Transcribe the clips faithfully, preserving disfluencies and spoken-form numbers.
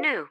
New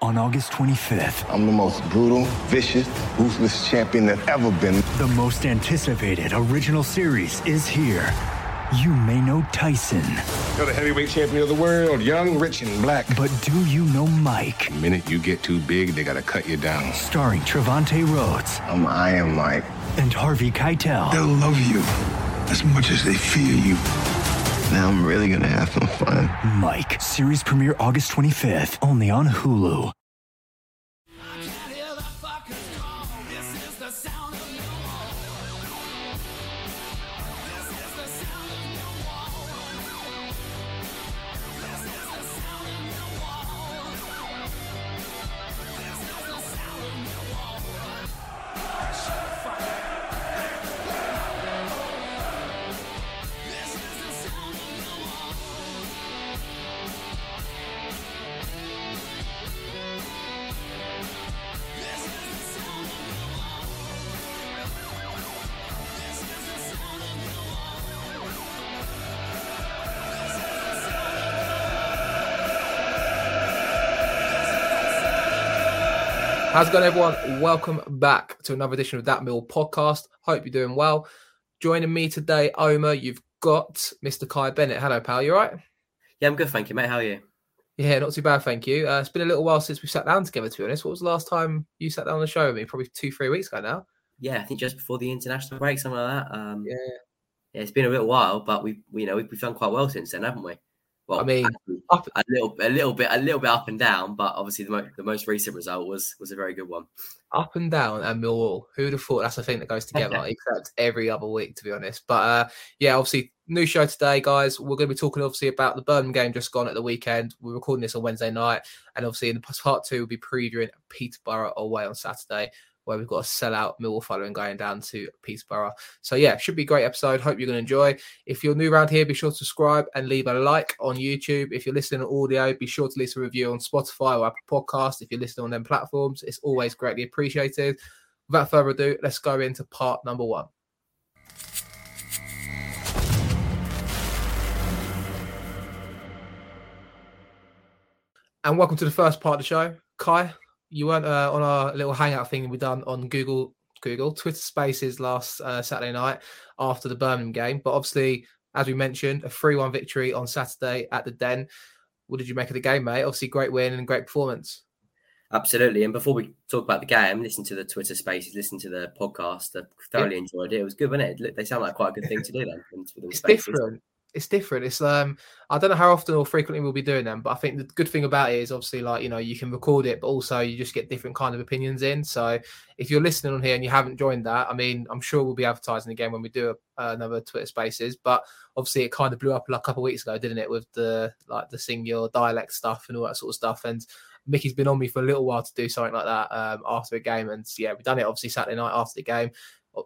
On August twenty-fifth, I'm the most brutal, vicious, ruthless champion that's ever been. The most anticipated original series is here. You may know Tyson. You're the heavyweight champion of the world, young, rich, and black. But do you know Mike? The minute you get too big, they gotta cut you down. Starring Trevante Rhodes. I'm Iron Mike. And Harvey Keitel. They'll love you as much as they fear you. Now I'm really going to have some fun. Mike, series premiere August twenty-fifth, only on Hulu. How's it going, everyone? Welcome back to another edition of That Mill podcast. Hope you're doing well. Joining me today, Omar, you've got Mister Kai Bennett. Hello, pal. You all right? Yeah, I'm good, thank you, mate. How are you? Yeah, not too bad, thank you. Uh, it's been a little while since we sat down together, to be honest. What was the last time you sat down on the show with me? Probably two, three weeks ago now. Yeah, I think just before the international break, something like that. Um, yeah. yeah, it's been a little while, but we, you know, we've done quite well since then, haven't we? Well, I mean, up, a little, a little bit, a little bit up and down, but obviously the most, the most recent result was was a very good one. Up and down and Millwall. Who would have thought that's the thing that goes together, except every other week, to be honest. But uh, yeah, obviously, new show today, guys. We're going to be talking obviously about the Birmingham game just gone at the weekend. We're recording this on Wednesday night, and obviously in the part two, we'll be previewing Peterborough away on Saturday, where we've got a sellout Millwall following going down to Peterborough. So yeah, should be a great episode. Hope you're going to enjoy. If you're new around here, be sure to subscribe and leave a like on YouTube. If you're listening on audio, be sure to leave a review on Spotify or Apple Podcasts. If you're listening on them platforms, it's always greatly appreciated. Without further ado, let's go into part number one. And welcome to the first part of the show. Kai, you weren't uh, on our little hangout thing we done on Google Google Twitter Spaces last uh, Saturday night after the Birmingham game. But obviously, as we mentioned, a three one victory on Saturday at the Den. What did you make of the game, mate? Obviously, great win and great performance. Absolutely. And before we talk about the game, listen to the Twitter Spaces, listen to the podcast. I thoroughly yeah. enjoyed it. It was good, wasn't it? They sound like quite a good thing to do then. It's spaces. different. it's different. It's um, I don't know how often or frequently we'll be doing them, but I think the good thing about it is obviously, like, you know, you can record it, but also you just get different kind of opinions in. So if you're listening on here and you haven't joined that, I mean, I'm sure we'll be advertising again when we do a, uh, another Twitter Spaces. But obviously, it kind of blew up like a couple of weeks ago, didn't it, with the like the sing your dialect stuff and all that sort of stuff. And Mickey's been on me for a little while to do something like that um, after a game, and yeah, we've done it obviously Saturday night after the game.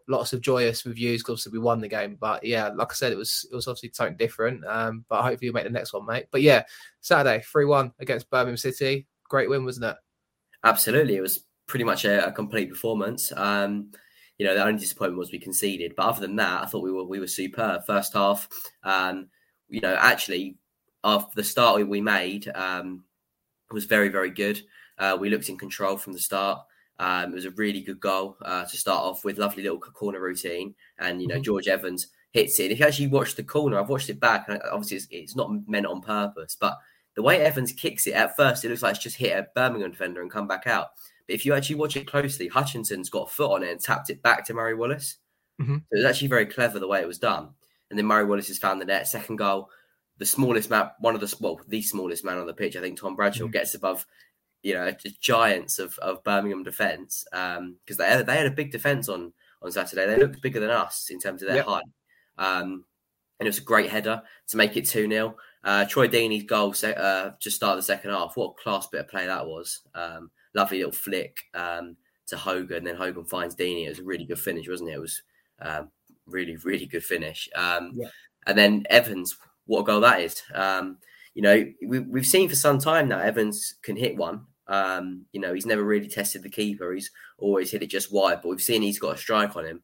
Lots of joyous reviews because obviously we won the game, but yeah, like I said, it was it was obviously something different. Um, but hopefully you make the next one, mate. But yeah, Saturday three one against Birmingham City, great win, wasn't it? Absolutely, it was pretty much a, a complete performance. Um, you know, the only disappointment was we conceded, but other than that, I thought we were we were superb first half. Um, you know, actually, after the start we made um, was very very good. Uh, we looked in control from the start. Um, it was a really good goal uh, to start off with. Lovely little corner routine. And, you know, mm-hmm. George Evans hits it. If you actually watch the corner, I've watched it back. And obviously, it's, it's not meant on purpose. But the way Evans kicks it, at first, it looks like it's just hit a Birmingham defender and come back out. But if you actually watch it closely, Hutchinson's got a foot on it and tapped it back to Murray Wallace. Mm-hmm. So it was actually very clever the way it was done. And then Murray Wallace has found the net. Second goal, the smallest man, one of the, well, the smallest man on the pitch, I think Tom Bradshaw mm-hmm. gets above... you know, the giants of, of Birmingham defence, because um, they had, they had a big defence on, on Saturday. They looked bigger than us in terms of their yep. height. Um, and it was a great header to make it two nil. Uh, Troy Deeney's goal uh, just started the second half. What a class bit of play that was. Um, lovely little flick um, to Hogan, and then Hogan finds Deeney. It was a really good finish, wasn't it? It was um, really, really good finish. Um, yeah. And then Evans, what a goal that is. Um, you know, we, we've seen for some time now Evans can hit one. Um, you know, he's never really tested the keeper. He's always hit it just wide, but we've seen he's got a strike on him.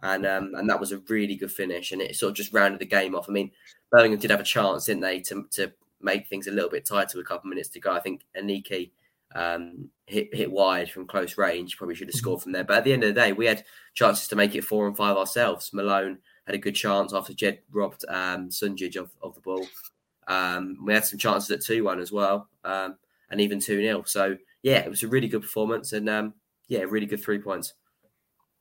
And um, and that was a really good finish. And it sort of just rounded the game off. I mean, Birmingham did have a chance, didn't they, to to make things a little bit tighter with a couple of minutes to go. I think Aniki um, hit, hit wide from close range. Probably should have scored from there. But at the end of the day, we had chances to make it four and five ourselves. Malone had a good chance after Jed robbed um, Sunjic of, of the ball. Um, we had some chances at two one as well. Um, And even two nil. So, yeah, it was a really good performance and, um, yeah, really good three points.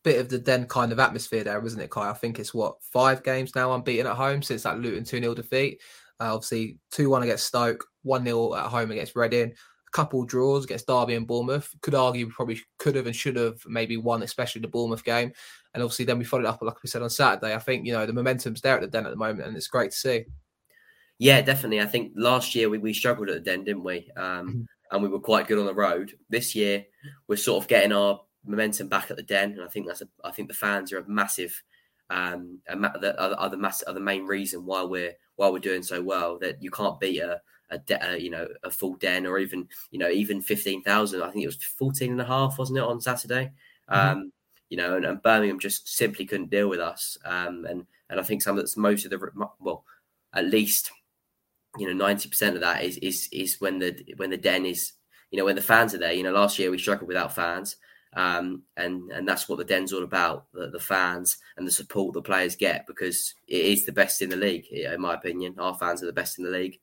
Bit of the Den kind of atmosphere there, wasn't it, Kai? I think it's, what, five games now unbeaten at home since that Luton two nil defeat. Uh, obviously, two one against Stoke, one nil at home against Reading, a couple draws against Derby and Bournemouth. Could argue we probably could have and should have maybe won, especially the Bournemouth game. And obviously then we followed up, like we said, on Saturday. I think, you know, the momentum's there at the Den at the moment and it's great to see. Yeah, definitely. I think last year we, we struggled at the Den, didn't we? Um, mm-hmm. And we were quite good on the road. This year, we're sort of getting our momentum back at the Den, and I think that's a, I think the fans are a massive, um, a, are, are the mass, are the main reason why we're why we're doing so well. That you can't beat a, a, de, a you know a full Den or even you know even fifteen thousand. I think it was fourteen and a half, wasn't it, on Saturday? Mm-hmm. Um, you know, and, and Birmingham just simply couldn't deal with us. Um, and and I think some of that's most of the well, at least. You know, ninety percent of that is is is when the when the Den is, you know, when the fans are there. You know, last year we struggled without fans, um, and and that's what the Den's all about, the, the fans and the support the players get, because it is the best in the league, in my opinion. Our fans are the best in the league,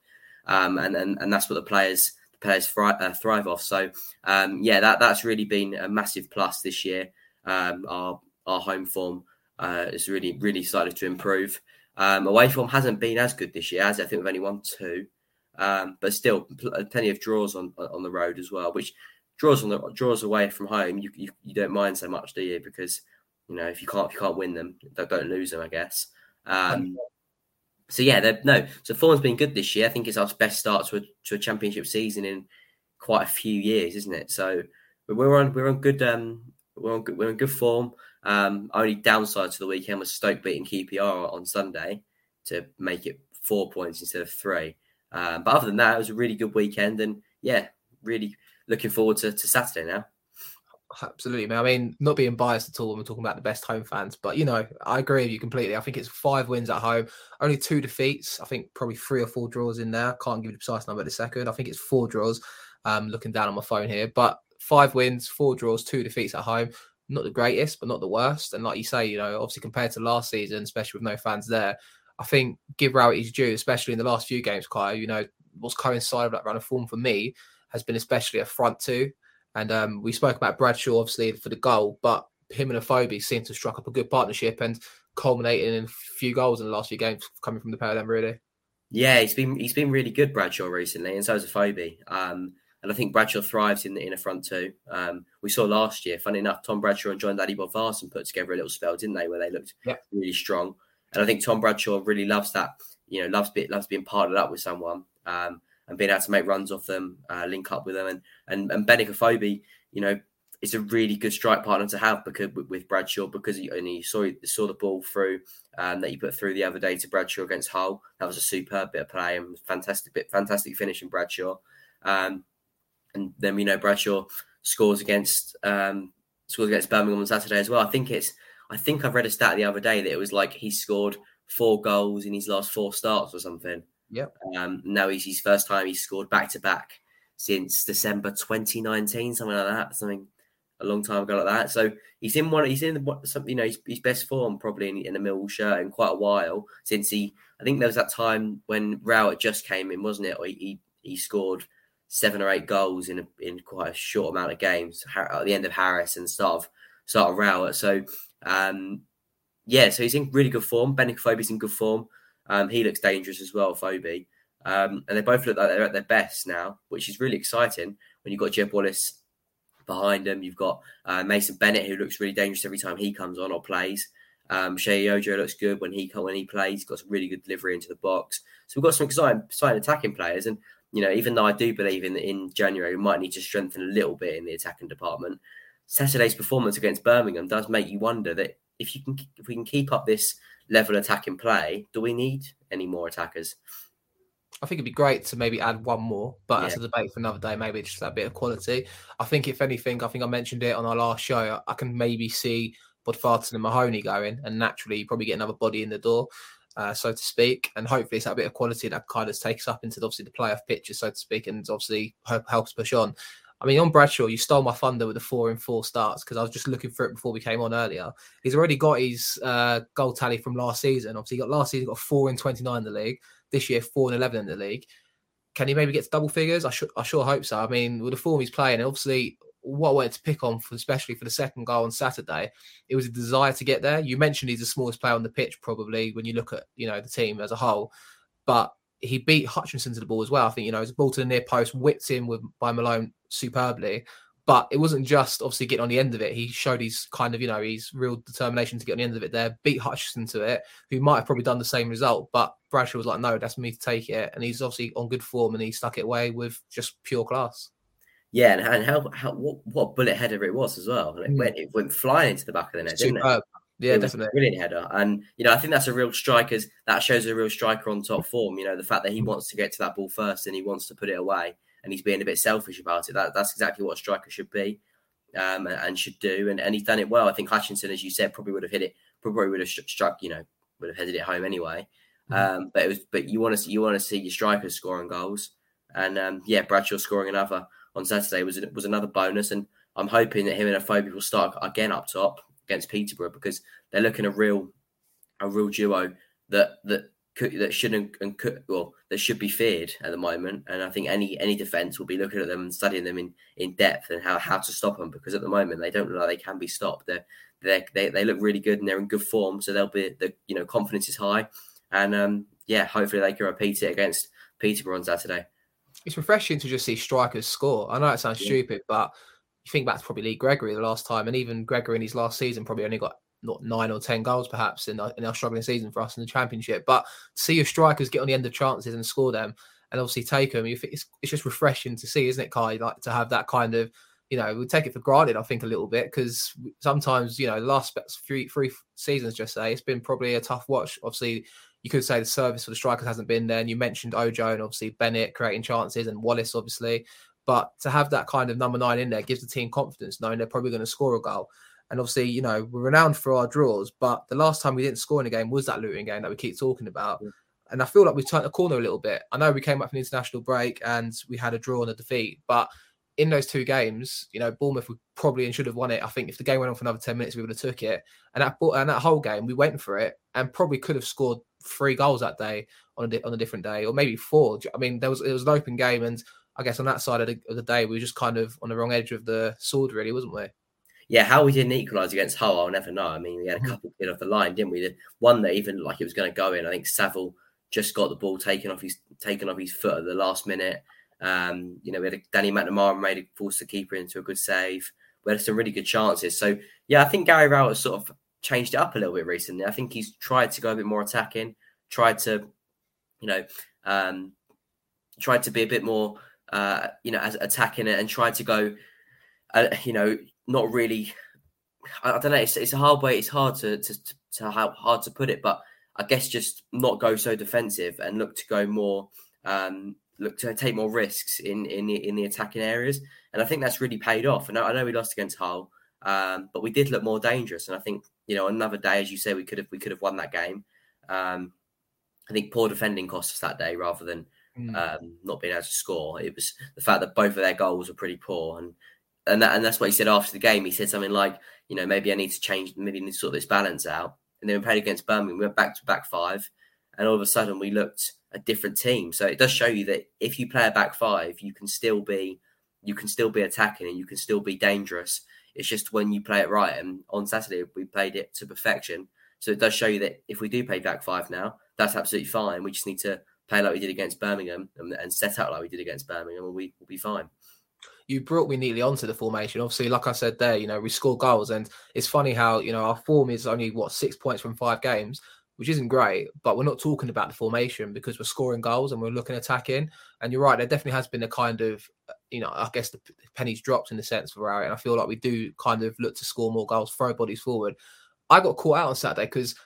um, and, and and that's what the players the players thrive, uh, thrive off. So um, yeah, that that's really been a massive plus this year. Um, our our home form uh, has really really started to improve. Um, away form hasn't been as good this year, as I think we've only won two, um, but still pl- plenty of draws on on the road as well. Which draws on the draws away from home, you, you you don't mind so much, do you? Because you know if you can't if you can't win them, don't, don't lose them, I guess. Um, so yeah, no. So form's been good this year. I think it's our best start to a, to a championship season in quite a few years, isn't it? So we're on we're on good um, we're on good, we're in good form. Um, only downside to the weekend was Stoke beating Q P R on Sunday to make it four points instead of three. Um, but other than that, it was a really good weekend and, yeah, really looking forward to, to Saturday now. Absolutely, man. I mean, not being biased at all when we're talking about the best home fans, but, you know, I agree with you completely. I think it's five wins at home, only two defeats. I think probably three or four draws in there. Can't give you the precise number in a second. I think it's four draws, um, looking down on my phone here. But five wins, four draws, two defeats at home. Not the greatest, but not the worst. And like you say, you know, obviously compared to last season, especially with no fans there, I think give Rowett his due, especially in the last few games, Kai, you know, what's coincided with that run of form for me has been especially a front two. And um, we spoke about Bradshaw, obviously, for the goal, but him and Fobi seem to have struck up a good partnership. And culminating in a few goals in the last few games coming from the pair of them, really. Yeah, he's been he's been really good, Bradshaw, recently, and so is Fobi. Um, and I think Bradshaw thrives in the, in a front two. Um, we saw last year, funny enough, Tom Bradshaw and John Daddy Bob Varson put together a little spell, didn't they, where they looked yeah. really strong. And I think Tom Bradshaw really loves that, you know, loves bit, loves being partnered up with someone um, and being able to make runs off them, uh, link up with them. And and, and Benik Fobi, you know, it's a really good strike partner to have because with Bradshaw, because he, and he saw saw the ball through um, that he put through the other day to Bradshaw against Hull. That was a superb bit of play and fantastic bit, fantastic finish in Bradshaw. Um, and then we know Bradshaw scores against um, scores against Birmingham on Saturday as well. I think it's I think I've read a stat the other day that it was like he scored four goals in his last four starts or something. Yeah. Um, now he's his first time he's scored back to back since December twenty nineteen, something like that. Something. A long time ago like that. So he's in one. He's in something. You know, his, his best form probably in, in a Millwall shirt in quite a while since he. I think there was that time when Rowett just came in, wasn't it? Or he he scored seven or eight goals in a, in quite a short amount of games at the end of Harris and start of start of Rowett. So um, yeah, so he's in really good form. Benik Fobi's in good form. Um, he looks dangerous as well, Fobi. Um, and they both look like they're at their best now, which is really exciting when you've got Jed Wallace behind him. You've got uh, Mason Bennett, who looks really dangerous every time he comes on or plays. Um, Shea Ojo looks good when he when he plays. He's got some really good delivery into the box. So we've got some exciting, exciting attacking players. And you know, even though I do believe in in January we might need to strengthen a little bit in the attacking department, Saturday's performance against Birmingham does make you wonder that if you can if we can keep up this level of attacking play, do we need any more attackers? I think it'd be great to maybe add one more, but yeah. that's a debate for another day. Maybe it's just that bit of quality. I think, if anything, I think I mentioned it on our last show, I can maybe see Bodfarton and Mahoney going and naturally probably get another body in the door, uh, so to speak. And hopefully it's that bit of quality that kind of takes up into, obviously, the playoff picture, so to speak, and obviously helps push on. I mean, on Bradshaw, you stole my thunder with the four and four starts because I was just looking for it before we came on earlier. He's already got his uh, goal tally from last season. Obviously, he got last season, got four and twenty-nine in the league. This year, four and eleven in the league. Can he maybe get to double figures? I, sh- I sure hope so. I mean, with the form he's playing, obviously, what I wanted to pick on, for, especially for the second goal on Saturday, it was a desire to get there. You mentioned he's the smallest player on the pitch, probably, when you look at, you know, the team as a whole. But he beat Hutchinson to the ball as well. I think, you know, his ball to the near post, whipped in with, by Malone superbly. But it wasn't just, obviously, getting on the end of it. He showed his kind of, you know, his real determination to get on the end of it there, beat Hutchinson to it, who might have probably done the same result. But Bradshaw was like, no, that's me to take it. And he's obviously on good form and he stuck it away with just pure class. Yeah, and, and how, how what, what bullet header it was as well. And it, mm. went, it went flying into the back of the net, it's didn't superb. It? Yeah, it definitely. Brilliant header. And, you know, I think that's a real striker's, that shows a real striker on top form. You know, the fact that he wants to get to that ball first and he wants to put it away. And he's being a bit selfish about it. That, that's exactly what a striker should be um, and, and should do. And, and he's done it well. I think Hutchinson, as you said, probably would have hit it, probably would have struck, you know, would have headed it home anyway. Mm-hmm. Um, but it was, but you want to see, you want to see your strikers scoring goals. And um, yeah, Bradshaw scoring another on Saturday was was another bonus. And I'm hoping that him and Fobi will start again up top against Peterborough because they're looking a real, a real duo that that. that shouldn't and could, well that should be feared at the moment, and I think any any defence will be looking at them and studying them in, in depth and how, how to stop them, because at the moment they don't look like they can be stopped. They're, they're, they they look really good and they're in good form, so they'll be the you know confidence is high, and um, yeah, hopefully they can repeat it against Peterborough on Saturday. It's refreshing to just see strikers score. I know it sounds yeah. stupid, but you think back to probably Lee Gregory the last time, and even Gregory in his last season probably only got. Not nine or ten goals, perhaps, in our, in our struggling season for us in the Championship. But to see your strikers get on the end of chances and score them, and obviously take them, you think it's, it's just refreshing to see, isn't it, Kai? Like to have that kind of, you know, we take it for granted, I think, a little bit, because sometimes, you know, the last three three seasons, just say, it's been probably a tough watch. Obviously, you could say the service for the strikers hasn't been there. And you mentioned Ojo and obviously Bennett creating chances and Wallace, obviously. But to have that kind of number nine in there gives the team confidence, knowing they're probably going to score a goal. And obviously, you know, we're renowned for our draws, but the last time we didn't score in a game was that Luton game that we keep talking about. Yeah. And I feel like we've turned the corner a little bit. I know we came up from the international break and we had a draw and a defeat, but in those two games, you know, Bournemouth would probably and should have won it. I think if the game went on for another ten minutes, we would have took it. And that and that whole game, we went for it and probably could have scored three goals that day on a, di- on a different day, or maybe four. I mean, there was it was an open game, and I guess on that side of the, of the day, we were just kind of on the wrong edge of the sword, really, wasn't we? yeah, how we didn't equalise against Hull, I'll never know. I mean, we had a couple cleared off the line, didn't we? The one that even like it was going to go in. I think Saville just got the ball taken off his taken off his foot at the last minute. Um, you know, we had a, Danny McNamara made it, forced the keeper into a good save. We had some really good chances. So yeah, I think Gary Rowett has sort of changed it up a little bit recently. I think he's tried to go a bit more attacking, tried to, you know, um, tried to be a bit more, uh, you know, as attacking it and tried to go, uh, you know, not really. I, I don't know. It's, it's a hard way. It's hard to to to, to how, hard to put it, but I guess just not go so defensive and look to go more. Um, Look to take more risks in in the in the attacking areas, and I think that's really paid off. And I, I know we lost against Hull, um, but we did look more dangerous. And I think, you know, another day, as you say, we could have we could have won that game. Um, I think poor defending cost us that day, rather than mm. um, not being able to score. It was the fact that both of their goals were pretty poor, and and that, and that's what he said after the game. He said something like, you know, maybe I need to change, maybe I need to sort this balance out. And then we played against Birmingham, we went back to back five, and all of a sudden we looked a different team. So it does show you that if you play a back five, you can still be, you can still be attacking and you can still be dangerous. It's just when you play it right. And on Saturday we played it to perfection. So it does show you that if we do play back five now, that's absolutely fine. We just need to play like we did against Birmingham and, and set out like we did against Birmingham, and we will be fine. You brought me neatly onto the formation. Obviously, like I said there, you know, we score goals, and it's funny how, you know, our form is only what six points from five games, which isn't great, but we're not talking about the formation because we're scoring goals and we're looking attacking. And you're right, there definitely has been a kind of, you know, I guess the pennies dropped in the sense for our, and I feel like we do kind of look to score more goals, throw bodies forward. I got caught out on Saturday because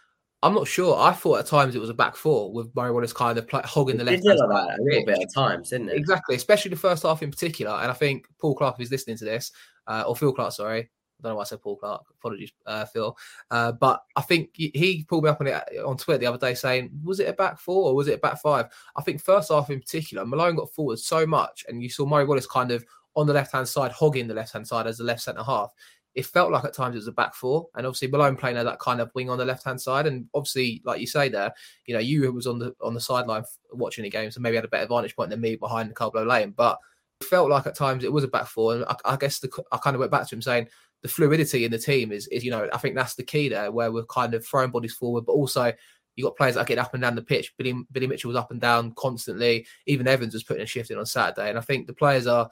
I'm not sure. I thought at times it was a back four with Murray Wallace kind of play, hogging the left. It did look like that a little bit at times, didn't it? Exactly, especially the first half in particular. And I think Paul Clark, who's listening to this, uh, or Phil Clark, sorry, I don't know why I said Paul Clark. Apologies, uh, Phil. Uh, but I think he pulled me up on it on Twitter the other day saying, was it a back four or was it a back five? I think first half in particular, Malone got forward so much and you saw Murray Wallace kind of on the left-hand side, hogging the left-hand side as the left centre-half. It felt like at times it was a back four. And obviously Malone playing at that kind of wing on the left-hand side. And obviously, like you say there, you know, you was on the on the sideline watching the game, so maybe had a better vantage point than me behind the Carblow lane. But it felt like at times it was a back four. And I, I guess the, I kind of went back to him saying, the fluidity in the team is, is, you know, I think that's the key there, where we're kind of throwing bodies forward, but also you got players that get up and down the pitch. Billy, Billy Mitchell was up and down constantly. Even Evans was putting a shift in on Saturday. And I think the players are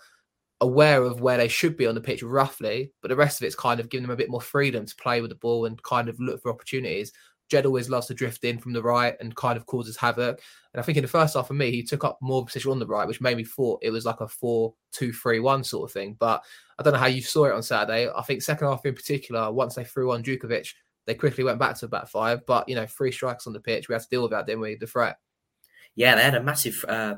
aware of where they should be on the pitch roughly, but the rest of it's kind of giving them a bit more freedom to play with the ball and kind of look for opportunities. Jed always loves to drift in from the right and kind of causes havoc. And I think in the first half for me, he took up more position on the right, which made me thought it was like a four two three one sort of thing. But I don't know how you saw it on Saturday. I think second half in particular, once they threw on Djukovic, they quickly went back to about five. But, you know, three strikes on the pitch. We had to deal with that, didn't we? The threat. Yeah, they had a massive, uh,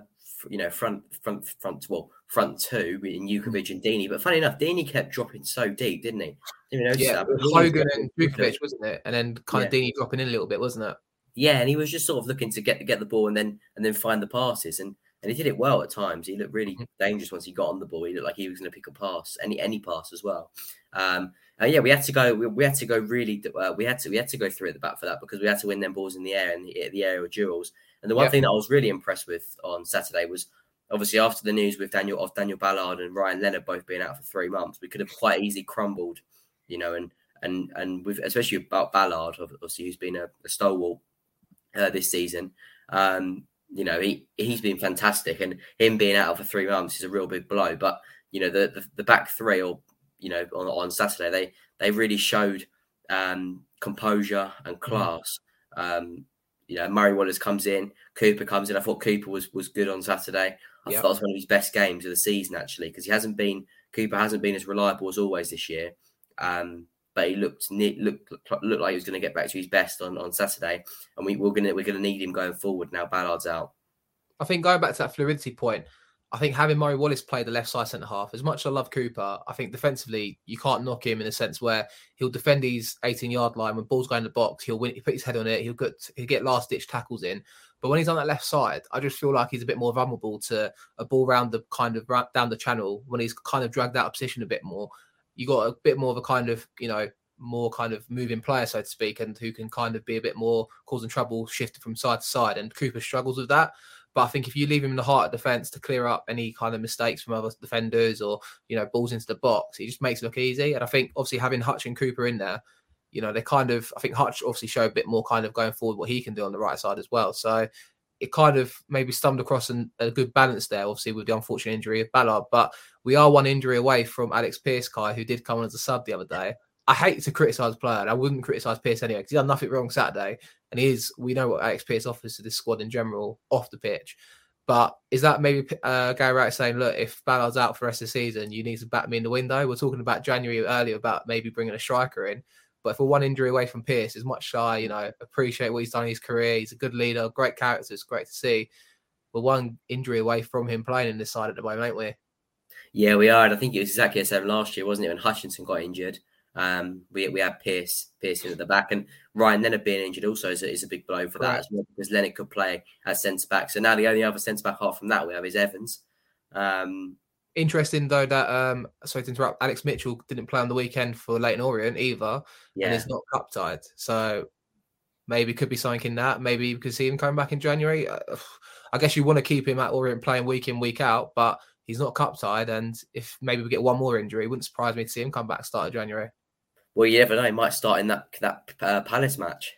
you know, front, front, front, well, front two in Djukovic and Dini. But funny enough, Dini kept dropping so deep, didn't he? Didn't yeah, that. It was Hogan and Djukovic, wasn't it? And then kind yeah. of Dini dropping in a little bit, wasn't it? Yeah, and he was just sort of looking to get get the ball and then and then find the passes. And, and he did it well at times. He looked really dangerous once he got on the ball. He looked like he was going to pick a pass, any any pass as well. Um, and yeah, we had to go. We, we had to go really. Uh, we had to we had to go through at the back for that because we had to win them balls in the air and the, the aerial duels. And the one yeah. thing that I was really impressed with on Saturday was obviously after the news with Daniel of Daniel Ballard and Ryan Leonard both being out for three months, we could have quite easily crumbled, you know. And and and with especially about Ballard, obviously who's been a, a stalwart. Uh, this season, um, you know, he, he's been fantastic, and him being out for three months is a real big blow. But, you know, the the, the back three, or, you know, on, on Saturday, they they really showed um, composure and class. Um, you know, Murray Wallace comes in, Cooper comes in. I thought Cooper was, was good on Saturday. I yep. thought it was one of his best games of the season, actually, because he hasn't been, Cooper hasn't been as reliable as always this year. Um But he looked looked looked like he was going to get back to his best on, on Saturday, and we, we're gonna we're gonna need him going forward now. Ballard's out. I think going back to that fluidity point, I think having Murray Wallace play the left side centre half, as much as I love Cooper, I think defensively you can't knock him in a sense where he'll defend his eighteen yard line when balls go in the box. He'll win. He put his head on it. He'll get he'll get last ditch tackles in. But when he's on that left side, I just feel like he's a bit more vulnerable to a ball round the kind of down the channel when he's kind of dragged out of position a bit more. You got a bit more of a kind of, you know, more kind of moving player, so to speak, and who can kind of be a bit more causing trouble, shifted from side to side. And Cooper struggles with that. But I think if you leave him in the heart of defence to clear up any kind of mistakes from other defenders or, you know, balls into the box, he just makes it look easy. And I think obviously having Hutch and Cooper in there, you know, they kind of, I think Hutch obviously showed a bit more kind of going forward what he can do on the right side as well. So it kind of maybe stumbled across an, a good balance there, obviously with the unfortunate injury of Ballard. But we are one injury away from Alex Pearce, Kai, who did come on as a sub the other day. I hate to criticise a player, and I wouldn't criticise Pearce anyway because he's done nothing wrong Saturday. And he is, we know what Alex Pearce offers to this squad in general off the pitch. But is that maybe uh, Gary Wright saying, look, if Ballard's out for the rest of the season, you need to bat me in the window? We're talking about January earlier about maybe bringing a striker in. But if we're one injury away from Pearce, as much as I, you know, appreciate what he's done in his career, he's a good leader, great character, it's great to see. We're one injury away from him playing in this side at the moment, ain't we? Yeah, we are. And I think it was exactly the same last year, wasn't it, when Hutchinson got injured. Um, we we had Pearce, Pearce in at the back, and Ryan Leonard being injured also is a, is a big blow for right. that as well, because Leonard could play as centre back. So now the only other centre back apart from that we have is Evans. Um, Interesting though that um, sorry to interrupt, Alex Mitchell didn't play on the weekend for Leighton Orient either, yeah. and it's not cup tied. So maybe could be something in that. Maybe you could see him coming back in January. I guess you want to keep him at Orient playing week in week out, but he's not cup tied. And if maybe we get one more injury, it wouldn't surprise me to see him come back start of January. Well, you never know. He might start in that that uh, Palace match.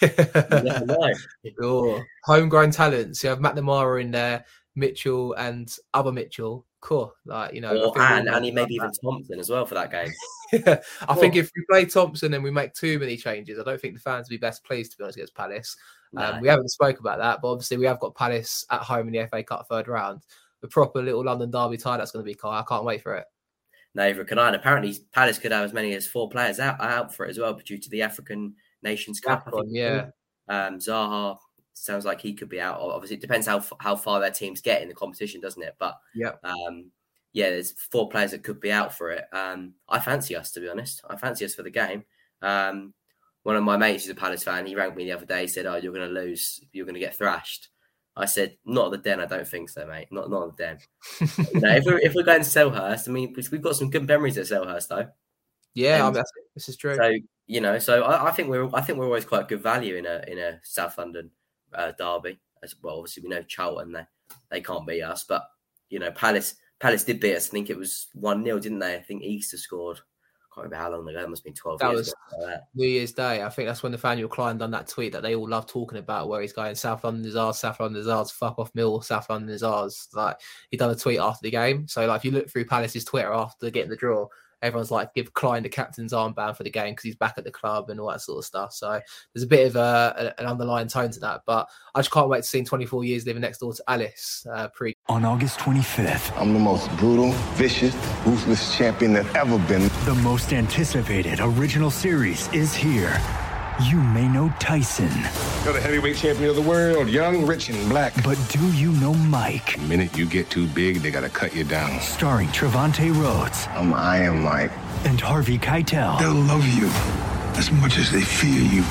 You never know. Sure. Homegrown talents. You have McNamara in there, Mitchell and other Mitchell. Cool. Like, you know, well, and, and he maybe even that. Thompson as well for that game. yeah. I cool. think if we play Thompson and we make too many changes, I don't think the fans will be best pleased, to be honest, against Palace. No. Um, we haven't spoke about that, but obviously we have got Palace at home in the F A Cup third round. The proper little London Derby tie that's going to be, Kai. I can't wait for it. Neither can I. And apparently, Palace could have as many as four players out, out for it as well, due to the African Nations Cup. African, yeah. Um, Zaha sounds like he could be out. Obviously, it depends how how far their teams get in the competition, doesn't it? But yeah, um, yeah, there's four players that could be out for it. Um, I fancy us, to be honest. I fancy us for the game. Um, one of my mates is a Palace fan. He rang me the other day. He said, "Oh, you're going to lose. You're going to get thrashed." I said, not the Den. I don't think so, mate. Not not the Den. You know, if we're if we're going to Selhurst, I mean, we've got some good memories at Selhurst, though. Yeah, I mean, this is true. So you know, so I, I think we're I think we're always quite good value in a in a South London uh, derby as well. Obviously, we know Charlton they they can't beat us, but you know, Palace Palace did beat us. I think it was one nil, didn't they? I think Easter scored. I can't remember how long ago. It must have been twelve that years was ago. New Year's Day. I think that's when Nathaniel Klein done that tweet that they all love talking about, where he's going, South London is ours, South London is ours, fuck off Mill, South London is ours. Like, he done a tweet after the game. So, like, if you look through Palace's Twitter after getting the draw, everyone's like, give Klein the captain's armband for the game because he's back at the club and all that sort of stuff. So there's a bit of a, an underlying tone to that. But I just can't wait to see him twenty-four years living next door to Alice. Uh, pre- On August twenty-fifth. I'm the most brutal, vicious, ruthless champion that's ever been. The most anticipated original series is here. You may know Tyson. You're the heavyweight champion of the world, young, rich, and black. But do you know Mike? The minute you get too big, they gotta cut you down. Starring Trevante Rhodes. Um, I am Mike. And Harvey Keitel. They'll love you as much as they fear you.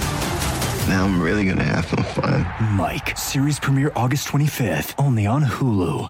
Now I'm really gonna have some fun. Mike, series premiere August twenty-fifth, only on Hulu.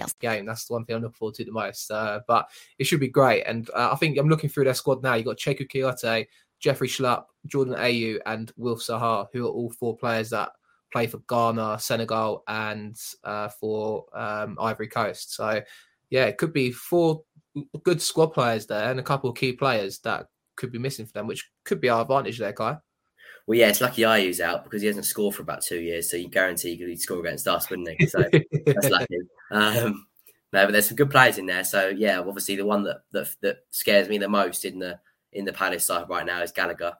Game, that's the one thing I'm looking forward to the most. Uh, but it should be great. And uh, I think I'm looking through their squad now. You've got Cheku Kiote, Jeffrey Schlupp, Jordan Ayew, and Wilf Zaha, who are all four players that play for Ghana, Senegal, and uh, for um, Ivory Coast. So, yeah, it could be four good squad players there and a couple of key players that could be missing for them, which could be our advantage there, Kai. Well, yeah, it's lucky Ayew's out because he hasn't scored for about two years, so you guarantee he'd score against us, wouldn't he? So that's lucky. Um, no, but there's some good players in there. So, yeah, obviously the one that, that that scares me the most in the in the Palace side right now is Gallagher.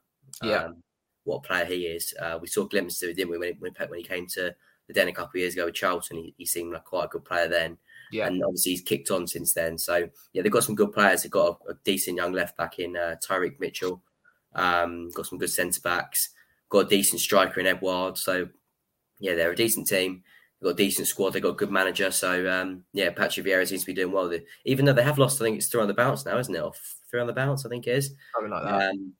Yeah. Um, what a player he is. Uh, we saw glimpses of it, didn't we, when he, when he came to the Den a couple of years ago with Charlton. He, he seemed like quite a good player then. Yeah. And obviously he's kicked on since then. So, yeah, they've got some good players. They've got a, a decent young left-back in uh, Tyreek Mitchell. Um, got some good centre-backs. Got a decent striker in Edouard. So, yeah, they're a decent team. They've got a decent squad. They've got a good manager. So, um, yeah, Patrick Vieira seems to be doing well. Even though they have lost, I think it's three on the bounce now, isn't it? Or three on the bounce, I think it is. Something like that. Um,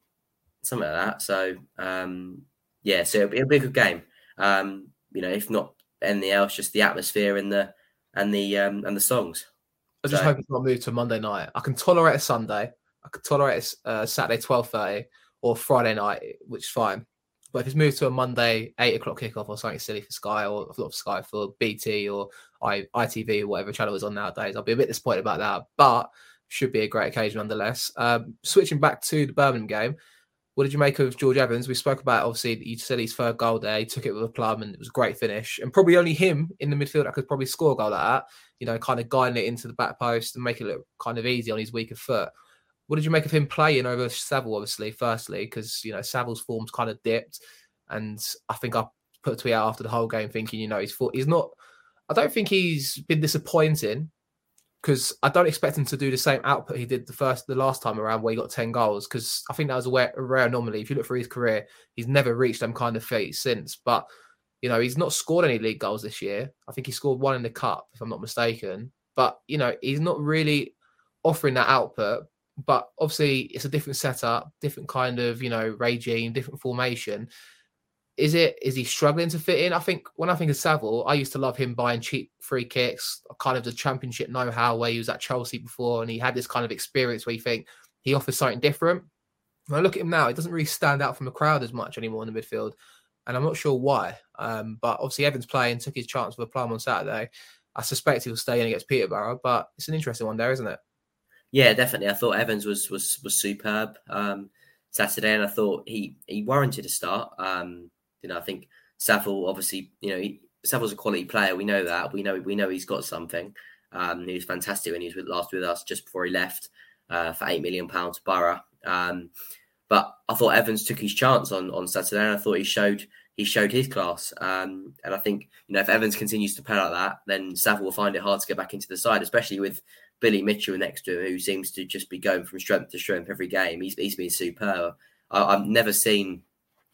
something like that. So, um, yeah, so it'll, it'll be a good game. Um, you know, if not anything else, just the atmosphere and the and the, um, and the songs. I just so. hope it's not moved to Monday night. I can tolerate a Sunday. I can tolerate a uh, Saturday twelve thirty or Friday night, which is fine. But if it's moved to a Monday eight o'clock kickoff or something silly for Sky or a lot of Sky for B T or I T V or whatever channel is on nowadays, I'll be a bit disappointed about that. But should be a great occasion nonetheless. Um, switching back to the Birmingham game, what did you make of George Evans? We spoke about obviously you said his third goal there. He took it with a plum and it was a great finish. And probably only him in the midfield that could probably score a goal like that. You know, kind of guiding it into the back post and making it look kind of easy on his weaker foot. What did you make of him playing over Savile, obviously, firstly, because, you know, Savile's form's kind of dipped. And I think I put a tweet out after the whole game thinking, you know, he's he's not... I don't think he's been disappointing because I don't expect him to do the same output he did the first, the last time around where he got ten goals because I think that was a rare, a rare anomaly. If you look through his career, he's never reached them kind of feats since. But, you know, he's not scored any league goals this year. I think he scored one in the Cup, if I'm not mistaken. But, you know, he's not really offering that output. But obviously, it's a different setup, different kind of, you know, regime, different formation. Is it? Is he struggling to fit in? I think when I think of Savile, I used to love him buying cheap free kicks, kind of the championship know-how where he was at Chelsea before and he had this kind of experience where you think he offers something different. When I look at him now, he doesn't really stand out from the crowd as much anymore in the midfield. And I'm not sure why. Um, but obviously, Evans playing, took his chance with a plum on Saturday. I suspect he'll stay in against Peterborough, but it's an interesting one there, isn't it? Yeah, definitely. I thought Evans was was was superb um, Saturday, and I thought he, he warranted a start. Um, you know, I think Savile obviously, you know, he, Savile's a quality player. We know that. We know we know he's got something. Um, he was fantastic when he was with, last with us just before he left uh, for eight million pounds to Borough. Um, but I thought Evans took his chance on, on Saturday, and I thought he showed he showed his class. Um, and I think you know if Evans continues to play like that, then Savile will find it hard to get back into the side, especially with Billy Mitchell next to him, who seems to just be going from strength to strength every game. He's he's been superb. I, I've never seen,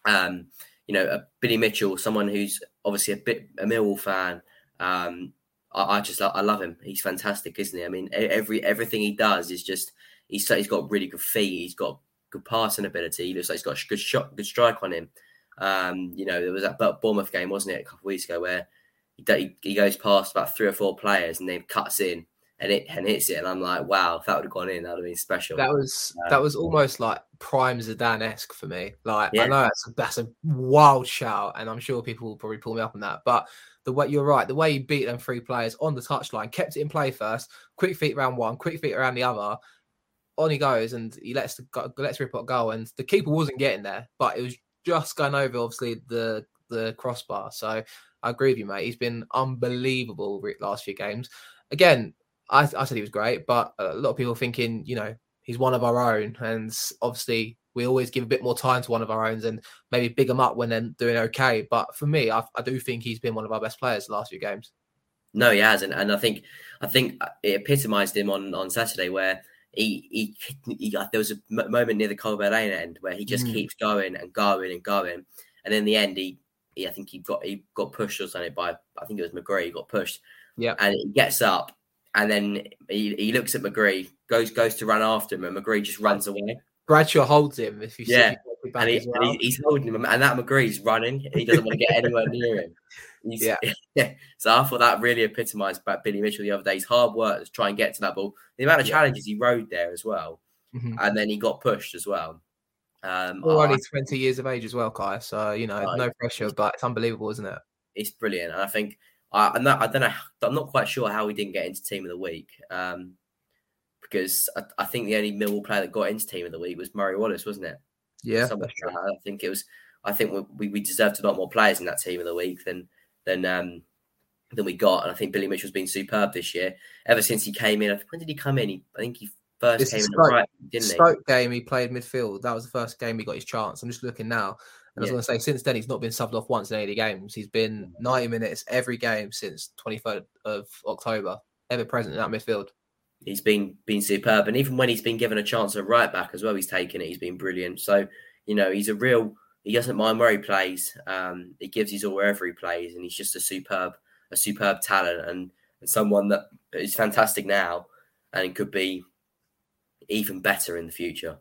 um, you know, a Billy Mitchell, someone who's obviously a bit a Millwall fan. Um, I, I just I love him. He's fantastic, isn't he? I mean, every everything he does is just he's he's got really good feet. He's got good passing ability. He looks like he's got a good shot, good strike on him. Um, you know, there was that Bournemouth game, wasn't it, a couple of weeks ago, where he he goes past about three or four players and then cuts in. And it and hits it, and I'm like, wow, if that would have gone in, that would have been special. That was um, that was almost like prime Zidane-esque for me. Like yeah. I know that's a, that's a wild shout, and I'm sure people will probably pull me up on that. But the way you're right, the way he beat them three players on the touchline, kept it in play first, quick feet around one, quick feet around the other. On he goes, and he lets the lets rip out goal, and the keeper wasn't getting there, but it was just going over, obviously the the crossbar. So I agree with you, mate. He's been unbelievable last few games. Again. I, I said he was great, but a lot of people thinking, you know, he's one of our own. And obviously, we always give a bit more time to one of our owns and maybe big them up when they're doing okay. But for me, I, I do think he's been one of our best players the last few games. No, he hasn't. And I think I think it epitomised him on, on Saturday where he, he, he there was a moment near the Colbert Lane end where he just mm. keeps going and going and going. And in the end, he, he I think he got he got pushed or something by, I think it was McGree, he got pushed. Yeah. And he gets up. And then he, he looks at McGree, goes goes to run after him, and McGree just runs away. Bradshaw holds him. If you yeah, see back and, he, as well. and he, he's holding him, and that McGree's running. He doesn't want to get anywhere near him. He's, yeah. yeah. So I thought that really epitomised Billy Mitchell the other day. His hard work to try and get to that ball. The amount of yeah. challenges he rode there as well, mm-hmm. and then he got pushed as well. Um, We're only twenty years of age as well, Kai. So you know, right. no pressure, but it's unbelievable, isn't it? It's brilliant, and I think. I, I'm not, I don't know. I'm not quite sure how he didn't get into Team of the Week um, because I, I think the only Millwall player that got into Team of the Week was Murray Wallace, wasn't it? Yeah, that's true. I think it was. I think we we deserved a lot more players in that Team of the Week than than um, than we got. And I think Billy Mitchell's been superb this year. Ever since he came in, I think, when did he come in? He, I think he first this came in the right, didn't he? Stoke game, he played midfield. That was the first game he got his chance. I'm just looking now. And yeah. I was going to say, since then, he's not been subbed off once in eighty games. He's been ninety minutes every game since twenty-third of October, ever present in that midfield. He's been been superb. And even when he's been given a chance at right back as well, he's taken it. He's been brilliant. So, you know, he's a real, he doesn't mind where he plays. Um, he gives his all wherever he plays. And he's just a superb a superb talent and, and someone that is fantastic now and could be even better in the future.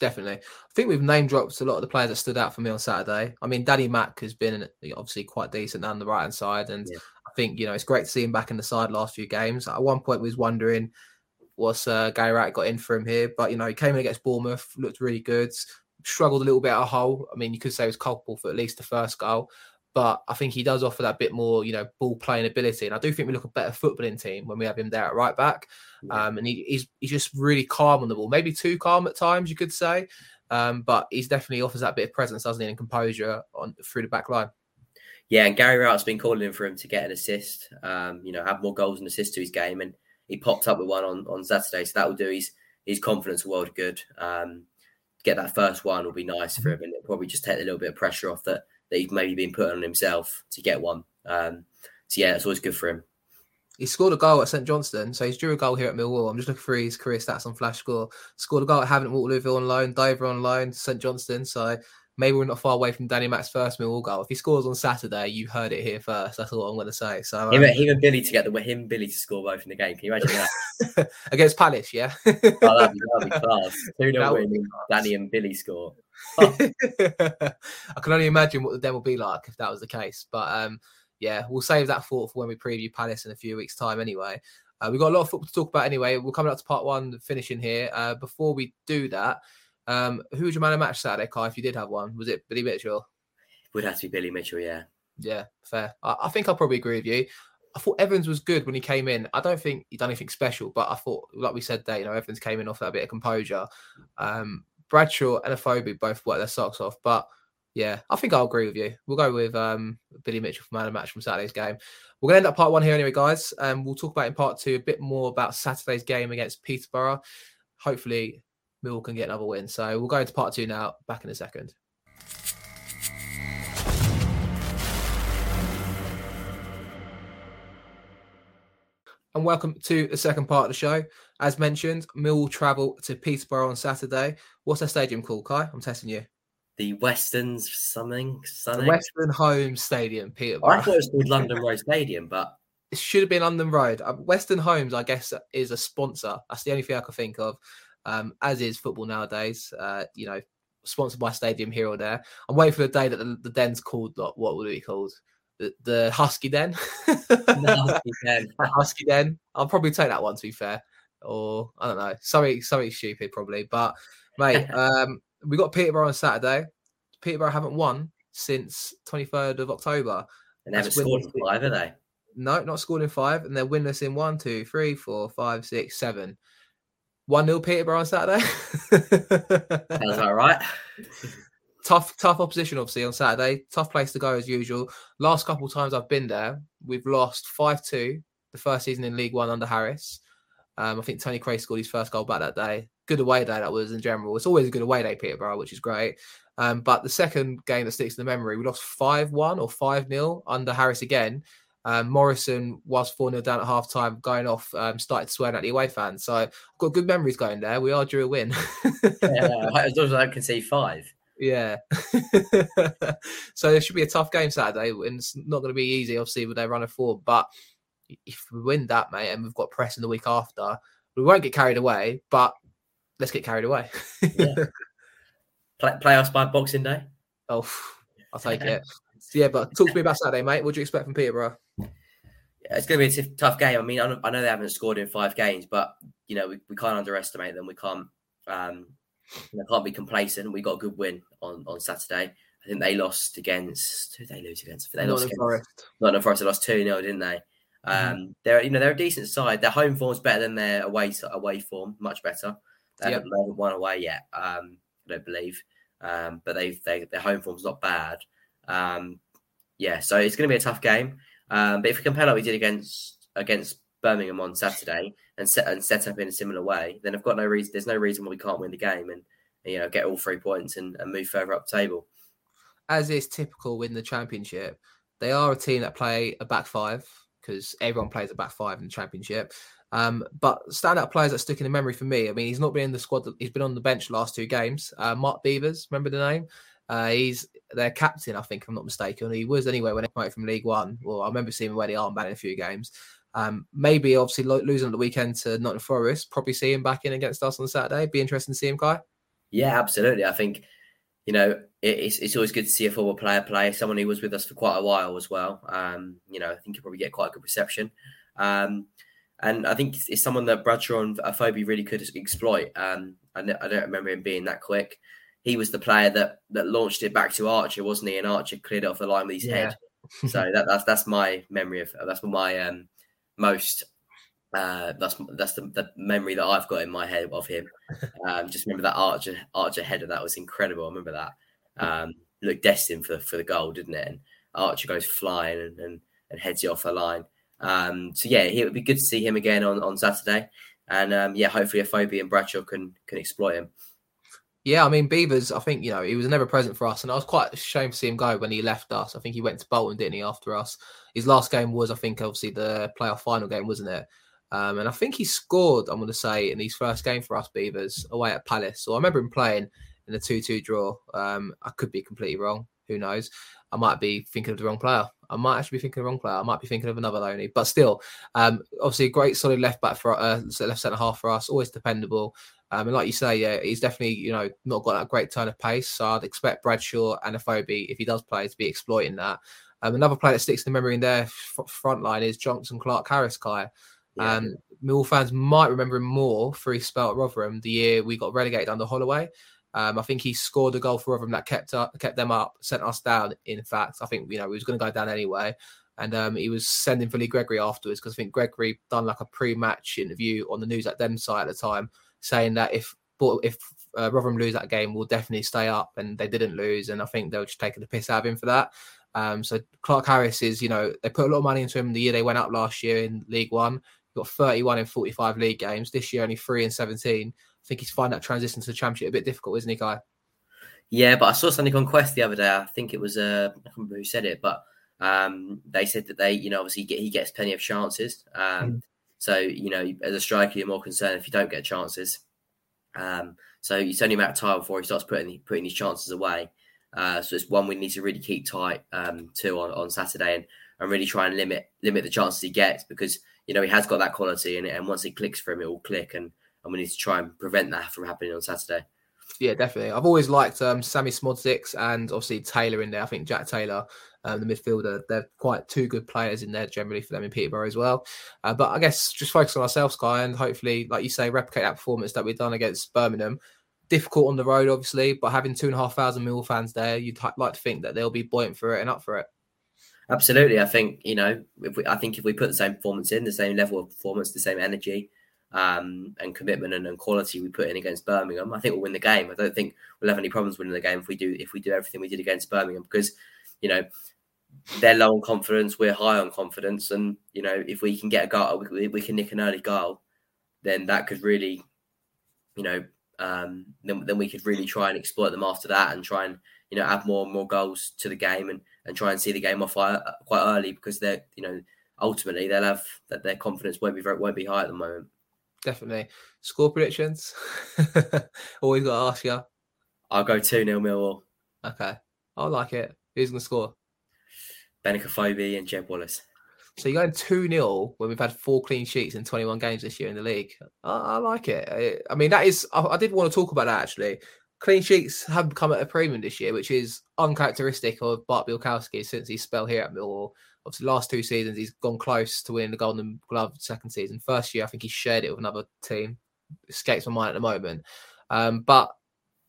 Definitely. I think we've name dropped a lot of the players that stood out for me on Saturday. I mean, Danny Mac has been obviously quite decent on the right hand side. And yeah. I think, you know, it's great to see him back in the side last few games. At one point, we was wondering what's uh, Gary Wright got in for him here. But, you know, he came in against Bournemouth, looked really good, struggled a little bit at Hull. I mean, you could say he was culpable for at least the first goal. But I think he does offer that bit more, you know, ball playing ability. And I do think we look a better footballing team when we have him there at right back. Yeah. Um, and he, he's he's just really calm on the ball. Maybe too calm at times, you could say. Um, but he's definitely offers that bit of presence, doesn't he, and composure on through the back line. Yeah, and Gary Rout's been calling him for him to get an assist, um, you know, have more goals and assists to his game. And he popped up with one on, on Saturday. So that will do his, his confidence a world of good. Um, get that first one will be nice for him. And it'll probably just take a little bit of pressure off that. that he's maybe been put on himself to get one. Um, so, yeah, it's always good for him. He scored a goal at St Johnstone, so he's drew a goal here at Millwall. I'm just looking through his career stats on Flash Score. Scored a goal at Havant, Waterlooville on loan, Dover on loan, St Johnstone. So maybe we're not far away from Danny Mack's first Millwall goal. If he scores on Saturday, you heard it here first. That's all I'm going to say. So um, him, him and Billy to get the him Billy to score both in the game. Can you imagine that against Palace? Yeah, oh, that'd be, that'd be class. Who knows? Danny and Billy score. Oh. I can only imagine what the Den will be like if that was the case. But um, yeah, we'll save that thought for when we preview Palace in a few weeks' time. Anyway, uh, we've got a lot of football to talk about. Anyway, we're coming up to part one, finishing here. Uh, before we do that, um, who was your man of the match Saturday, Kai? If you did have one, was it Billy Mitchell? It would have to be Billy Mitchell. Yeah, yeah, fair. I, I think I'll probably agree with you. I thought Evans was good when he came in. I don't think he done anything special, but I thought, like we said, there, you know, Evans came in off that bit of composure. Um, Bradshaw and Fobi both worked their socks off. But, yeah, I think I'll agree with you. We'll go with um, Billy Mitchell for man of the match from Saturday's game. We're going to end up part one here anyway, guys. Um, we'll talk about in part two a bit more about Saturday's game against Peterborough. Hopefully, Millwall can get another win. So we'll go into part two now. Back in a second. And welcome to the second part of the show. As mentioned, Millwall travel to Peterborough on Saturday. What's their stadium called, Kai? I'm testing you. The Western something. something. The Western Home Stadium, Peterborough. I thought it was called London Road Stadium, but... It should have been London Road. Western Homes, I guess, is a sponsor. That's the only thing I could think of, um, as is football nowadays. Uh, you know, sponsored by stadium here or there. I'm waiting for the day that the, the Den's called, like, what would it be called? The, the Husky Den. the Husky Den. The Husky Den. I'll probably take that one, to be fair. Or, I don't know, something, something stupid probably. But, mate, um, we got Peterborough on Saturday. Peterborough haven't won since twenty-third of October. And they haven't scored in five, have they? No, not scored in five. And they're winless in one, two, three, four, five, six, seven. one nil Peterborough on Saturday. Sounds all right. Tough, tough opposition, obviously, on Saturday. Tough place to go, as usual. Last couple of times I've been there, we've lost five two, the first season in League One under Harris. Um, I think Tony Cray scored his first goal back that day. Good away day, that was, in general. It's always a good away day, Peterborough, which is great. Um, but the second game that sticks in the memory, we lost five one or five nil under Harris again. Um, Morrison, whilst four nil down at half-time, going off, um, started swearing at the away fans. So I've got good memories going there. We are due a win. Yeah, as long as I can see five. Yeah. So there should be a tough game Saturday, and it's not going to be easy, obviously, with their run of form. But if we win that, mate, and we've got pressing the week after, we won't get carried away, but let's get carried away. Yeah. Play, play us by Boxing Day? Oh, I'll take it. So, yeah, but talk to me about Saturday, mate. What do you expect from Peterborough? Yeah, it's going to be a tough game. I mean, I know they haven't scored in five games, but, you know, we, we can't underestimate them. We can't... Um, I can't be complacent. We got a good win on, on Saturday. I think they lost against... Who did they lose against? They lost against Forest. Not Forest. They lost two nil, didn't they? Mm-hmm. Um, they're you know they're a decent side. Their home form's better than their away away form. Much better. They yep. haven't won away yet. Um, I don't believe. Um, but they they their home form's not bad. Um, yeah. So it's going to be a tough game. Um, but if we compare like we did against against Birmingham on Saturday and set and set up in a similar way, then I've got no reason. There's no reason why we can't win the game and, you know, get all three points and, and move further up the table. As is typical within the Championship, they are a team that play a back five because everyone plays a back five in the Championship. Um, but standout players that stick in the memory for me. I mean, he's not been in the squad. He's been on the bench the last two games. Uh, Mark Beavers, remember the name? Uh, he's their captain, I think, if I'm not mistaken. He was anyway when he came out from League One. Well, I remember seeing him wear the armband in a few games. Um, maybe, obviously, lo- losing at the weekend to Nottingham Forest, probably see him back in against us on Saturday. Be interesting to see him, Kai. Yeah, absolutely. I think, you know, it, it's it's always good to see a former player play, someone who was with us for quite a while as well. Um, you know, I think he'll probably get quite a good reception. Um, and I think it's, it's someone that Bradshaw and Fobi really could exploit. Um, I, n- I don't remember him being that quick. He was the player that, that launched it back to Archer, wasn't he? And Archer cleared it off the line with his yeah. head. So that, that's that's my memory of that's my um, most uh, that's that's the, the memory that I've got in my head of him. Um, just remember that Archer Archer header, that was incredible. I remember that. Um, looked destined for for the goal, didn't it? And Archer goes flying and and, and heads it off the line. Um, so yeah, it would be good to see him again on, on Saturday, and um, yeah, hopefully Fobi and Bradshaw can can exploit him. Yeah, I mean, Beavers, I think, you know, he was never present for us, and I was quite ashamed to see him go when he left us. I think he went to Bolton, didn't he, after us? His last game was, I think, obviously the playoff final game, wasn't it? Um, and I think he scored, I'm going to say, in his first game for us, Beavers, away at Palace. So I remember him playing in a two-two draw. Um, I could be completely wrong. Who knows? I might be thinking of the wrong player. I might actually be thinking of the wrong player. I might be thinking of another lonely. But still, um, obviously a great solid left back for uh, left centre half for us, always dependable. Um, and like you say, yeah, he's definitely, you know, not got that great turn of pace. So I'd expect Bradshaw and Fobi, if he does play, to be exploiting that. Um, another player that sticks in the memory in their f- front line is Johnson Clark Harris, Kai. Um, yeah. Millwall fans might remember him more for his spell at Rotherham the year we got relegated under Holloway. Um, I think he scored a goal for Rotherham that kept up, kept them up, sent us down, in fact. I think, you know, we was going to go down anyway. And um, he was sending for Lee Gregory afterwards, because I think Gregory done like a pre-match interview on the News at Den site at the time, saying that if if uh, Rotherham lose that game, we'll definitely stay up, and they didn't lose, and I think they were just taking the piss out of him for that. Um, so Clark Harris is, you know, they put a lot of money into him the year they went up last year in League One. He got thirty-one in forty-five league games. This year, only three in seventeen. I think he's finding that transition to the Championship a bit difficult, isn't he, Kai? Yeah, but I saw something on Quest the other day. I think it was, uh, I can't remember who said it, but um, they said that they, you know, obviously he gets plenty of chances. Um, mm. So, you know, as a striker, you're more concerned if you don't get chances. Um, so it's only a matter of time before he starts putting putting his chances away. Uh, so it's one we need to really keep tight um, to on, on Saturday and, and really try and limit limit the chances he gets, because, you know, he has got that quality in it, and once it clicks for him, it will click. And, and we need to try and prevent that from happening on Saturday. Yeah, definitely. I've always liked um, Sammy Smodzic and obviously Taylor in there. I think Jack Taylor, um, the midfielder, they're quite two good players in there generally for them in Peterborough as well. Uh, but I guess just focus on ourselves, Kai, and hopefully, like you say, replicate that performance that we've done against Birmingham. Difficult on the road, obviously, but having two and a half thousand Millwall fans there, you'd ha- like to think that they'll be buoyant for it and up for it. Absolutely. I think, you know, if we, I think if we put the same performance in, the same level of performance, the same energy, Um, and commitment and, and quality we put in against Birmingham, I think we'll win the game. I don't think we'll have any problems winning the game if we do if we do everything we did against Birmingham, because, you know, they're low on confidence, we're high on confidence, and, you know, if we can get a goal, we, we can nick an early goal, then that could really, you know, um, then then we could really try and exploit them after that, and try and, you know, add more and more goals to the game, and and try and see the game off quite early, because they're, you know, ultimately they'll have that their confidence won't be very, won't be high at the moment. Definitely. Score predictions? Always got to ask you. I'll go two nil Millwall. Okay. I like it. Who's going to score? Benik Fobi and Jed Wallace. So you're going two nil when we've had four clean sheets in twenty-one games this year in the league. I, I like it. I, I mean, that is... I, I did want to talk about that, actually. Clean sheets have come at a premium this year, which is uncharacteristic of Bart Bielkowski since his spell here at Millwall. Obviously, last two seasons, he's gone close to winning the Golden Glove second season. First year, I think he shared it with another team. Escapes my mind at the moment. Um, but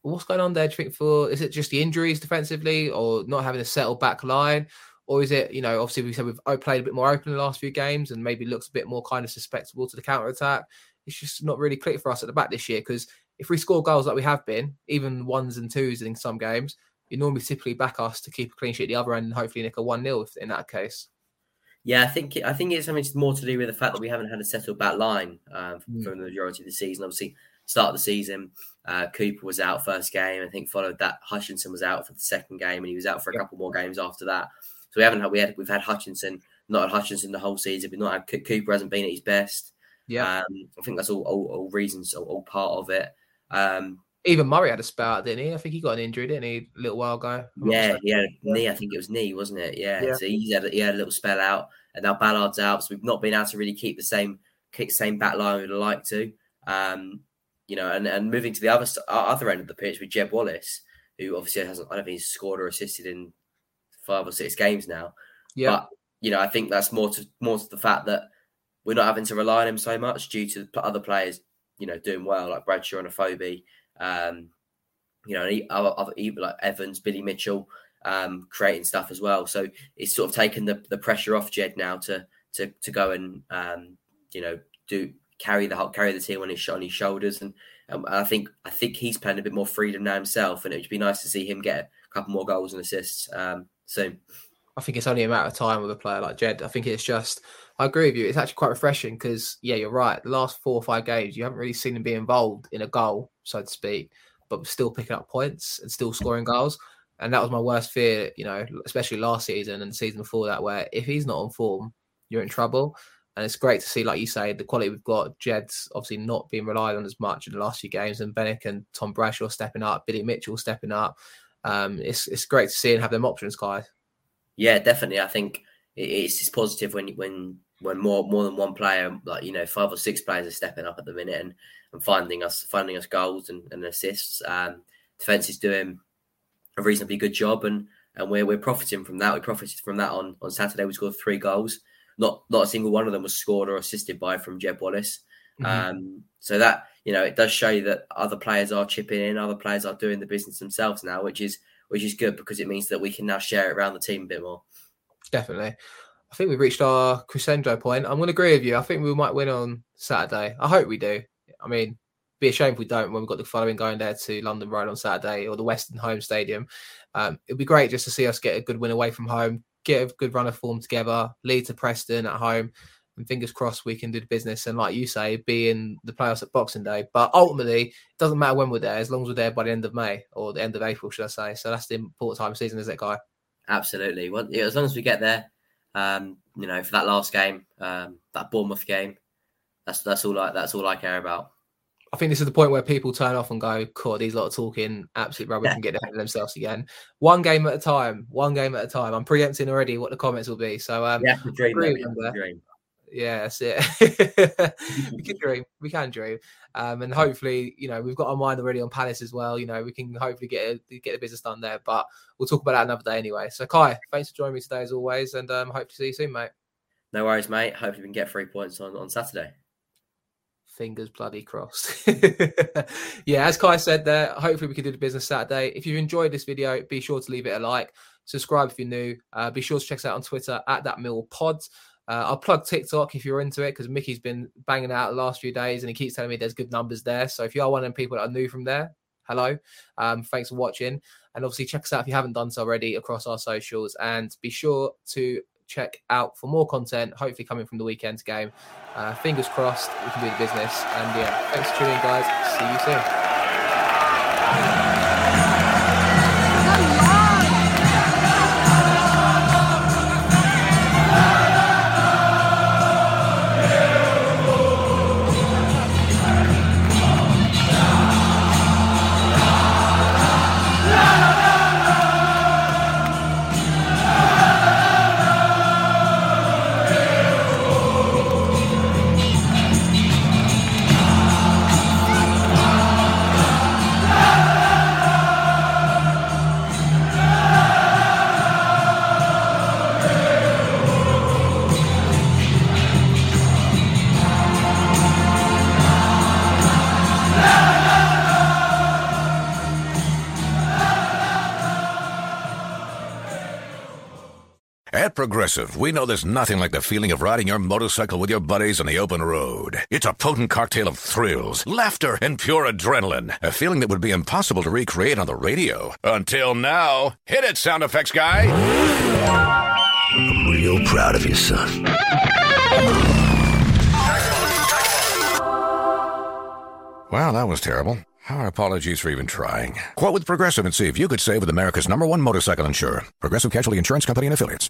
what's going on there, do you think? For, is it just the injuries defensively, or not having a settled back line? Or is it, you know, obviously we said we've played a bit more open in the last few games and maybe looks a bit more kind of susceptible to the counter-attack? It's just not really clicked for us at the back this year, because if we score goals like we have been, even ones and twos in some games, you normally typically back us to keep a clean sheet at the other end and hopefully nick a one nil in that case. Yeah, I think I think it's something more to do with the fact that we haven't had a settled back line uh, mm. from the majority of the season. Obviously, start of the season, uh, Cooper was out first game. I think followed that, Hutchinson was out for the second game, and he was out for a couple more games after that. So we haven't had, we had we've had Hutchinson, not had Hutchinson the whole season. We've not had Cooper, hasn't been at his best. Yeah, um, I think that's all all, all reasons, all, all part of it. Um, Even Murray had a spout, didn't he? I think he got an injury, didn't he, a little while ago? Yeah, he had a knee. I think it was knee, wasn't it? Yeah. yeah. So he's had, he had a little spell out, and now Ballard's out. So we've not been able to really keep the same kick, same back line we'd like to. Um, you know, and, and moving to the other other end of the pitch with Jed Wallace, who obviously hasn't, I don't think he's scored or assisted in five or six games now. Yeah. But, you know, I think that's more to more to the fact that we're not having to rely on him so much due to other players, you know, doing well, like Bradshaw and Fobi. Um, you know, and other, other like Evans, Billy Mitchell, um, creating stuff as well. So it's sort of taken the, the pressure off Jed now to to to go and um, you know, do carry the carry the team on his on his shoulders. And, and I think I think he's playing a bit more freedom now himself, and it would be nice to see him get a couple more goals and assists um, soon. I think it's only a matter of time with a player like Jed. I think it's just, I agree with you. It's actually quite refreshing because, yeah, you're right. The last four or five games, you haven't really seen him be involved in a goal, so to speak, but still picking up points and still scoring goals. And that was my worst fear, you know, especially last season and the season before that, where if he's not on form, you're in trouble. And it's great to see, like you say, the quality we've got. Jed's obviously not being relied on as much in the last few games, and Benik and Tom Bradshaw stepping up, Billy Mitchell stepping up. Um, it's it's great to see and have them options, Kai. Yeah, definitely. I think it's just positive when when when more more than one player, like, you know, five or six players are stepping up at the minute and, and finding us finding us goals and, and assists. Um, defense is doing a reasonably good job, and, and we're we're profiting from that. We profited from that on, on Saturday. We scored three goals. Not not a single one of them was scored or assisted by from Jed Wallace. Mm-hmm. Um, so that, you know, it does show you that other players are chipping in, other players are doing the business themselves now, which is. Which is good because it means that we can now share it around the team a bit more. Definitely. I think we've reached our crescendo point. I'm going to agree with you. I think we might win on Saturday. I hope we do. I mean, it'd be a shame if we don't when we've got the following going there to London Road on Saturday or the Western Home Stadium. Um, it'd be great just to see us get a good win away from home, get a good run of form together, lead to Preston at home, and fingers crossed we can do the business and, like you say, be in the playoffs at Boxing Day. But ultimately, it doesn't matter when we're there, as long as we're there by the end of May or the end of April, should I say. So that's the important time of season, isn't it, Guy? Absolutely. Well, yeah, as long as we get there, um, you know, for that last game, um, that Bournemouth game, that's that's all I, that's all I care about. I think this is the point where people turn off and go, God, these lot are talking absolute rubbish and get ahead of themselves again. One game at a time. One game at a time. I'm preempting already what the comments will be. So um, yeah, the dream, dream, the dream. Yeah, that's it. We can dream. We can dream. Um, and hopefully, you know, we've got our mind already on Palace as well. You know, we can hopefully get a, get the business done there. But we'll talk about that another day anyway. So, Kai, thanks for joining me today as always. And um, hope to see you soon, mate. No worries, mate. Hopefully we can get three points on, on Saturday. Fingers bloody crossed. Yeah, as Kai said there, hopefully we can do the business Saturday. If you've enjoyed this video, be sure to leave it a like. Subscribe if you're new. Uh, be sure to check us out on Twitter at That Mill Pod. Uh, I'll plug TikTok if you're into it because Mickey's been banging out the last few days and he keeps telling me there's good numbers there. So if you are one of them people that are new from there, hello. Um, thanks for watching. And obviously check us out if you haven't done so already across our socials. And be sure to check out for more content, hopefully coming from the weekend's game. Uh, fingers crossed, we can do the business. And yeah, thanks for tuning in, guys. See you soon. Progressive, we know there's nothing like the feeling of riding your motorcycle with your buddies on the open road. It's a potent cocktail of thrills, laughter, and pure adrenaline. A feeling that would be impossible to recreate on the radio. Until now. Hit it, sound effects guy. I'm real proud of you, son. Wow, that was terrible. Our apologies for even trying. Quote with Progressive and see if you could save with America's number one motorcycle insurer. Progressive Casualty Insurance Company and Affiliates.